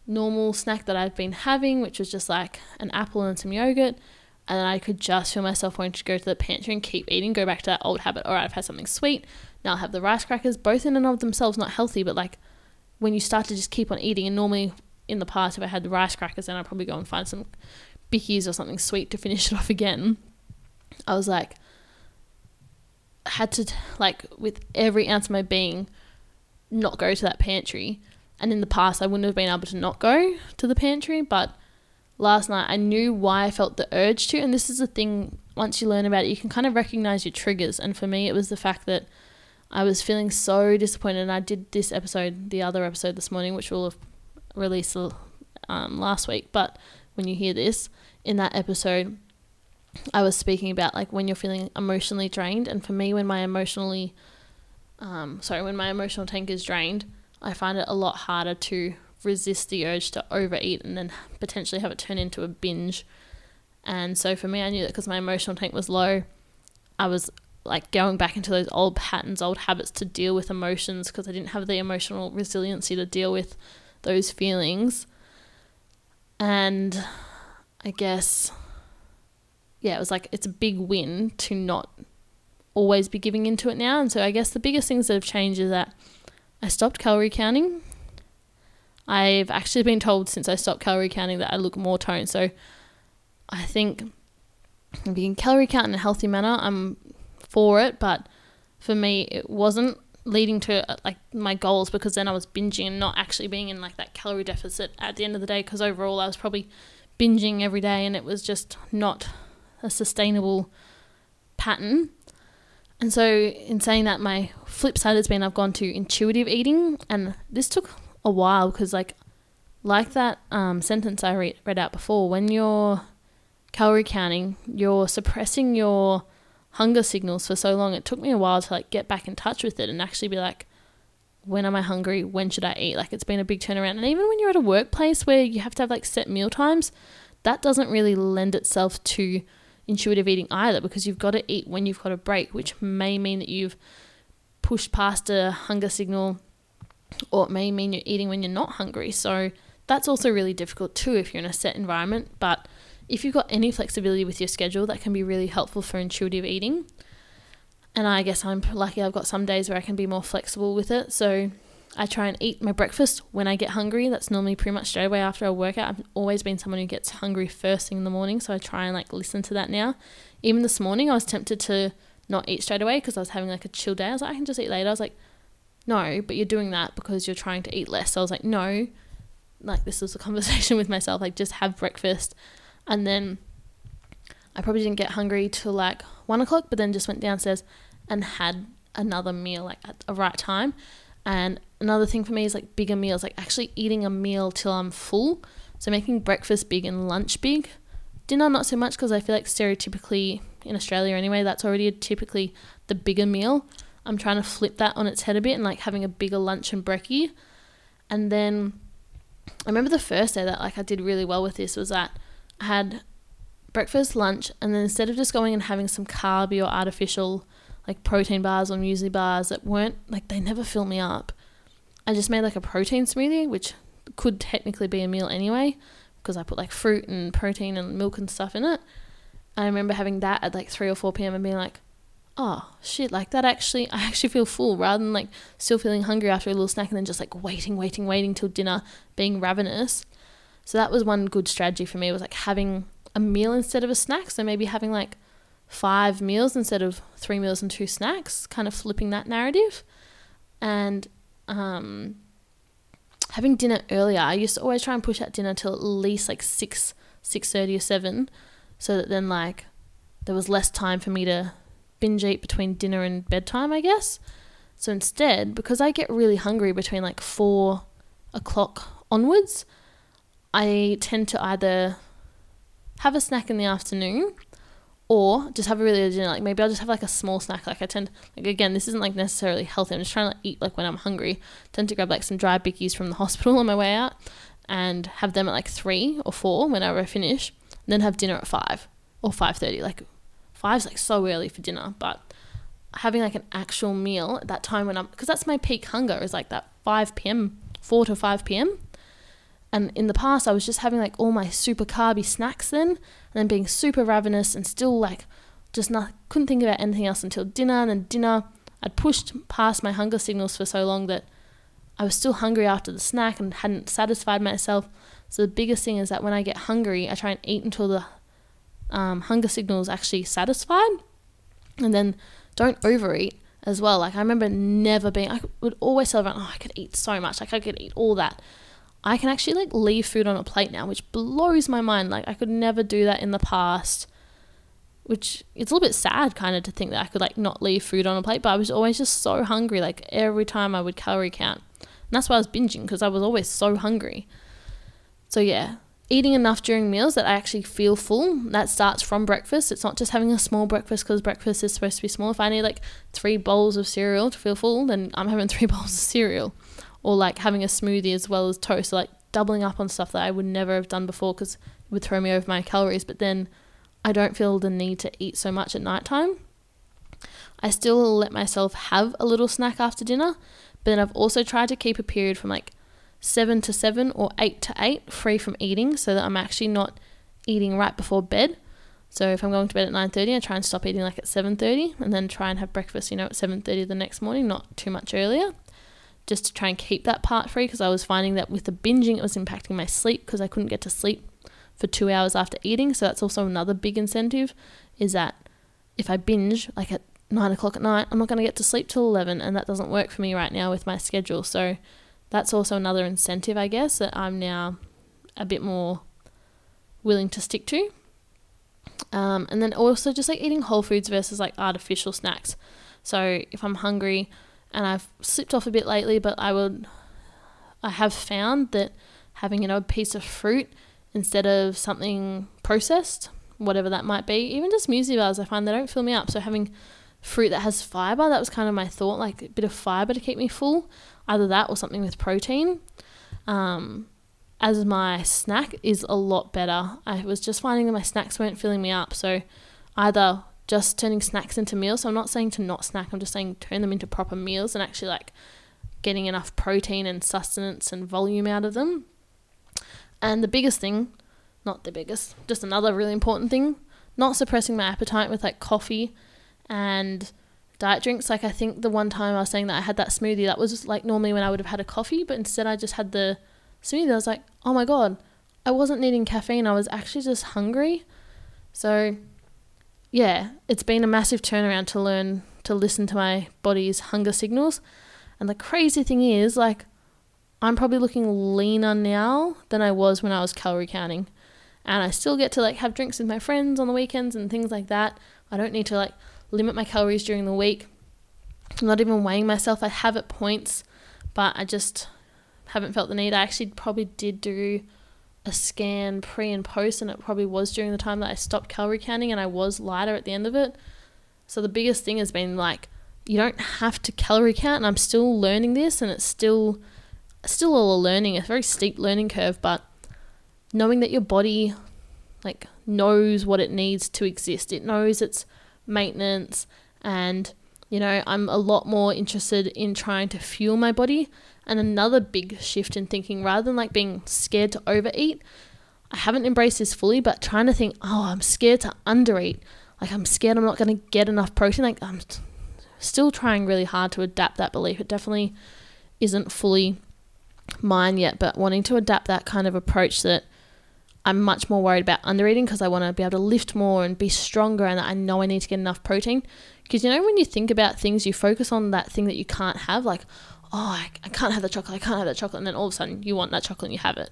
normal snack that I've been having, which was just like an apple and some yogurt. And I could just feel myself wanting to go to the pantry and keep eating, go back to that old habit. All right, I've had something sweet. Now I'll have the rice crackers, both in and of themselves, not healthy. But like, when you start to just keep on eating, and normally in the past, if I had the rice crackers, then I'd probably go and find some Bickies or something sweet to finish it off again. I was like, had to, like, with every ounce of my being, not go to that pantry. And in the past, I wouldn't have been able to not go to the pantry, but last night I knew why I felt the urge to. And this is the thing, once you learn about it, you can kind of recognize your triggers. And for me, it was the fact that I was feeling so disappointed. And I did this episode, the other episode this morning, which we'll have released um, last week. But when you hear this, in that episode, I was speaking about, like, when you're feeling emotionally drained. And for me, when my emotionally, um, sorry, when my emotional tank is drained, I find it a lot harder to resist the urge to overeat and then potentially have it turn into a binge. And so for me, I knew that because my emotional tank was low, I was like going back into those old patterns, old habits to deal with emotions, because I didn't have the emotional resiliency to deal with those feelings. And I guess, yeah, it was like, it's a big win to not always be giving into it now. And so I guess the biggest things that have changed is that I stopped calorie counting. I've actually been told since I stopped calorie counting that I look more toned. So I think if you can calorie count in a healthy manner, I'm for it. But for me, it wasn't leading to like my goals, because then I was binging and not actually being in like that calorie deficit at the end of the day, because overall I was probably binging every day and it was just not a sustainable pattern. And so in saying that, my flip side has been I've gone to intuitive eating, and this took a while because like like that um, sentence I re- read out before, when you're calorie counting, you're suppressing your hunger signals for so long. It took me a while to like get back in touch with it and actually be like, when am I hungry? When should I eat? Like, it's been a big turnaround. And even when you're at a workplace where you have to have like set meal times, that doesn't really lend itself to intuitive eating either, because you've got to eat when you've got a break, which may mean that you've pushed past a hunger signal, or it may mean you're eating when you're not hungry. So that's also really difficult too if you're in a set environment. But if you've got any flexibility with your schedule, that can be really helpful for intuitive eating. And I guess I'm lucky, I've got some days where I can be more flexible with it. So I try and eat my breakfast when I get hungry. That's normally pretty much straight away after a workout. I've always been someone who gets hungry first thing in the morning. So I try and like listen to that now. Even this morning I was tempted to not eat straight away because I was having like a chill day. I was like, I can just eat later. I was like, no, but you're doing that because you're trying to eat less. So I was like, no, like this was a conversation with myself. Like, just have breakfast. And then I probably didn't get hungry till like one o'clock, but then just went downstairs and had another meal like at the right time. And another thing for me is like bigger meals, like actually eating a meal till I'm full. So making breakfast big and lunch big. Dinner, not so much, because I feel like stereotypically in Australia anyway, that's already typically the bigger meal. I'm trying to flip that on its head a bit and like having a bigger lunch and brekkie. And then I remember the first day that like I did really well with this was that I had breakfast, lunch, and then instead of just going and having some carby or artificial like protein bars or muesli bars that weren't like, they never fill me up, I just made like a protein smoothie, which could technically be a meal anyway because I put like fruit and protein and milk and stuff in it. I remember having that at like three or four p.m. and being like, oh shit, like that actually, I actually feel full, rather than like still feeling hungry after a little snack and then just like waiting, waiting, waiting till dinner, being ravenous. So that was one good strategy for me, was like having a meal instead of a snack. So maybe having like five meals instead of three meals and two snacks, kind of flipping that narrative. And um, having dinner earlier. I used to always try and push out dinner till at least like six, six thirty or seven, so that then like there was less time for me to binge eat between dinner and bedtime, I guess. So instead, because I get really hungry between like four o'clock onwards, I tend to either have a snack in the afternoon Or just have a really dinner, like maybe I'll just have like a small snack. Like I tend, like again, this isn't like necessarily healthy. I'm just trying to like eat like when I'm hungry. I tend to grab like some dry bickies from the hospital on my way out and have them at like three or four whenever I finish, and then have dinner at five or five thirty. Like five's like so early for dinner, but having like an actual meal at that time when I'm, because that's my peak hunger is like that five p.m., four to five p.m. And in the past, I was just having like all my super carby snacks then, and then being super ravenous and still like just not, couldn't think about anything else until dinner. And then dinner, I'd pushed past my hunger signals for so long that I was still hungry after the snack and hadn't satisfied myself. So the biggest thing is that when I get hungry, I try and eat until the um, hunger signal is actually satisfied. And then don't overeat as well. Like I remember never being, I would always tell everyone, oh, I could eat so much. Like I could eat all that. I can actually like leave food on a plate now, which blows my mind. Like I could never do that in the past, which it's a little bit sad kind of to think that I could like not leave food on a plate, but I was always just so hungry. Like every time I would calorie count, and that's why I was binging, because I was always so hungry. So yeah, eating enough during meals that I actually feel full, that starts from breakfast. It's not just having a small breakfast because breakfast is supposed to be small. If I need like three bowls of cereal to feel full, then I'm having three bowls of cereal. Or like having a smoothie as well as toast, so like doubling up on stuff that I would never have done before because it would throw me over my calories. But then I don't feel the need to eat so much at nighttime. I still let myself have a little snack after dinner, but then I've also tried to keep a period from like seven to seven or eight to eight free from eating, so that I'm actually not eating right before bed. So if I'm going to bed at nine thirty, I try and stop eating like at seven thirty and then try and have breakfast, you know, at seven thirty the next morning, not too much earlier. Just to try and keep that part free, because I was finding that with the binging it was impacting my sleep, because I couldn't get to sleep for two hours after eating. So that's also another big incentive, is that if I binge like at nine o'clock at night, I'm not going to get to sleep till eleven, and that doesn't work for me right now with my schedule. So that's also another incentive, I guess, that I'm now a bit more willing to stick to. Um, and then also just like eating whole foods versus like artificial snacks. So if I'm hungry, and I've slipped off a bit lately, but I would, I have found that having, you know, a piece of fruit instead of something processed, whatever that might be, even just muesli bars, I find they don't fill me up. So having fruit that has fibre, that was kind of my thought, like a bit of fibre to keep me full, either that or something with protein, um, as my snack is a lot better. I was just finding that my snacks weren't filling me up, so either just turning snacks into meals. So I'm not saying to not snack, I'm just saying turn them into proper meals and actually like getting enough protein and sustenance and volume out of them. And the biggest thing, not the biggest, just another really important thing, not suppressing my appetite with like coffee and diet drinks. Like I think the one time I was saying that I had that smoothie, that was just like normally when I would have had a coffee, but instead I just had the smoothie. I was like, oh my God, I wasn't needing caffeine. I was actually just hungry. So yeah, it's been a massive turnaround to learn to listen to my body's hunger signals. And the crazy thing is, like, I'm probably looking leaner now than I was when I was calorie counting. And I still get to like have drinks with my friends on the weekends and things like that. I don't need to like limit my calories during the week. I'm not even weighing myself. I have at points, but I just haven't felt the need. I actually probably did do a scan pre and post, and it probably was during the time that I stopped calorie counting, and I was lighter at the end of it. So the biggest thing has been like, you don't have to calorie count, and I'm still learning this, and it's still still all a learning, a very steep learning curve, but knowing that your body like knows what it needs to exist, it knows its maintenance. And you know, I'm a lot more interested in trying to fuel my body. And another big shift in thinking, rather than like being scared to overeat, I haven't embraced this fully, but trying to think, oh, I'm scared to undereat. Like I'm scared I'm not going to get enough protein. Like I'm t- still trying really hard to adapt that belief. It definitely isn't fully mine yet, but wanting to adapt that kind of approach, that I'm much more worried about undereating because I want to be able to lift more and be stronger, and that I know I need to get enough protein. Because you know, when you think about things, you focus on that thing that you can't have, like, oh, I can't have that chocolate, I can't have that chocolate, and then all of a sudden you want that chocolate and you have it.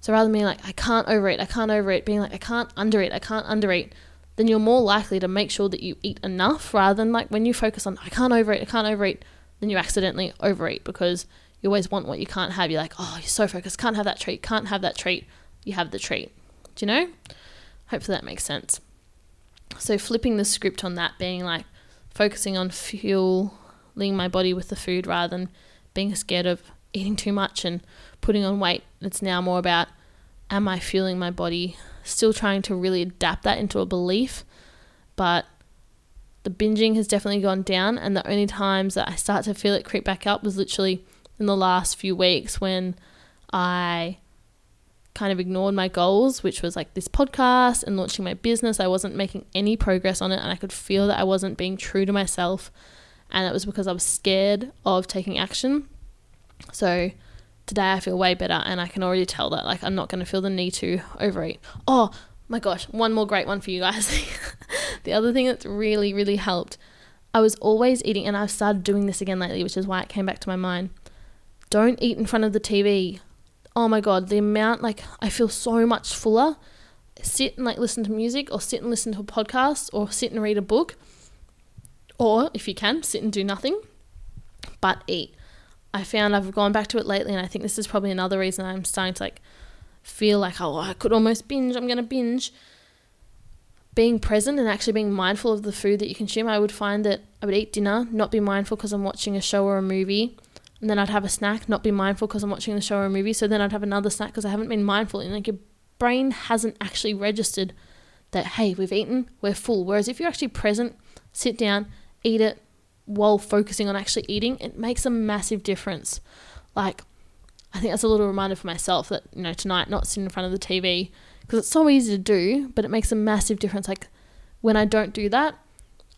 So rather than being like, I can't overeat, I can't overeat, being like, I can't undereat, I can't undereat, then you're more likely to make sure that you eat enough, rather than like when you focus on, I can't overeat, I can't overeat, then you accidentally overeat because you always want what you can't have. You're like, oh, you're so focused, can't have that treat, can't have that treat, you have the treat. Do you know? Hopefully that makes sense. So flipping the script on that, being like focusing on fueling my body with the food rather than being scared of eating too much and putting on weight. It's now more about, am I fueling my body? Still trying to really adapt that into a belief, but the binging has definitely gone down, and the only times that I start to feel it creep back up was literally in the last few weeks when I kind of ignored my goals, which was like this podcast and launching my business. I wasn't making any progress on it, and I could feel that I wasn't being true to myself, and it was because I was scared of taking action. So today I feel way better, and I can already tell that like I'm not going to feel the need to overeat. Oh my gosh, one more great one for you guys. The other thing that's really, really helped, I was always eating, and I've started doing this again lately, which is why it came back to my mind. Don't eat in front of the T V. Oh my God, the amount, like I feel so much fuller. Sit and like listen to music, or sit and listen to a podcast, or sit and read a book, or if you can, sit and do nothing but eat. I found I've gone back to it lately, and I think this is probably another reason I'm starting to like feel like, oh, I could almost binge, I'm going to binge. Being present and actually being mindful of the food that you consume. I would find that I would eat dinner, not be mindful because I'm watching a show or a movie, and then I'd have a snack, not be mindful because I'm watching the show or a movie, so then I'd have another snack because I haven't been mindful. And like your brain hasn't actually registered that, hey, we've eaten, we're full. Whereas if you're actually present, sit down, eat it, while focusing on actually eating, it makes a massive difference. Like, I think that's a little reminder for myself that, you know, tonight, not sit in front of the T V, because it's so easy to do, but it makes a massive difference. Like, when I don't do that,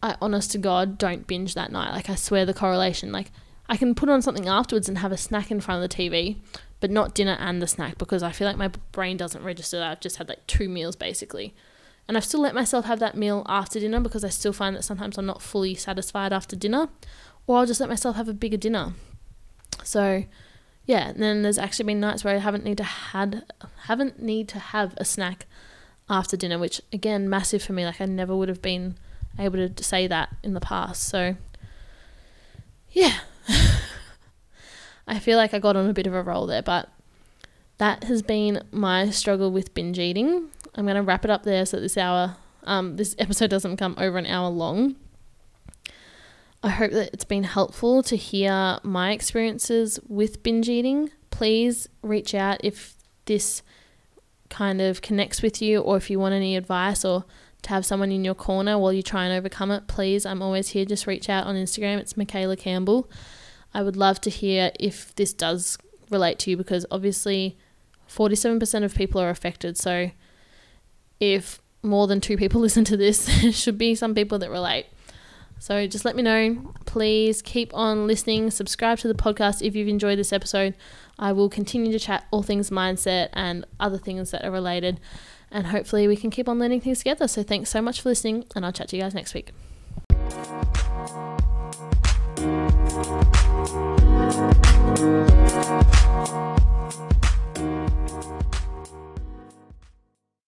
I honest to God don't binge that night. Like, I swear the correlation. Like, I can put on something afterwards and have a snack in front of the T V, but not dinner and the snack, because I feel like my brain doesn't register that I've just had like two meals basically. And I've still let myself have that meal after dinner because I still find that sometimes I'm not fully satisfied after dinner, or I'll just let myself have a bigger dinner. So yeah, and then there's actually been nights where I haven't need to had haven't need to have a snack after dinner, which again, massive for me. Like I never would have been able to say that in the past. So yeah, I feel like I got on a bit of a roll there, but that has been my struggle with binge eating. I'm going to wrap it up there so that this hour, um, this episode doesn't become over an hour long. I hope that it's been helpful to hear my experiences with binge eating. Please reach out if this kind of connects with you, or if you want any advice or to have someone in your corner while you try and overcome it. Please, I'm always here. Just reach out on Instagram. It's Michaela Campbell. I would love to hear if this does relate to you, because obviously forty-seven percent of people are affected. So if more than two people listen to this, there should be some people that relate. So just let me know. Please keep on listening. Subscribe to the podcast if you've enjoyed this episode. I will continue to chat all things mindset and other things that are related. And hopefully we can keep on learning things together. So thanks so much for listening, and I'll chat to you guys next week.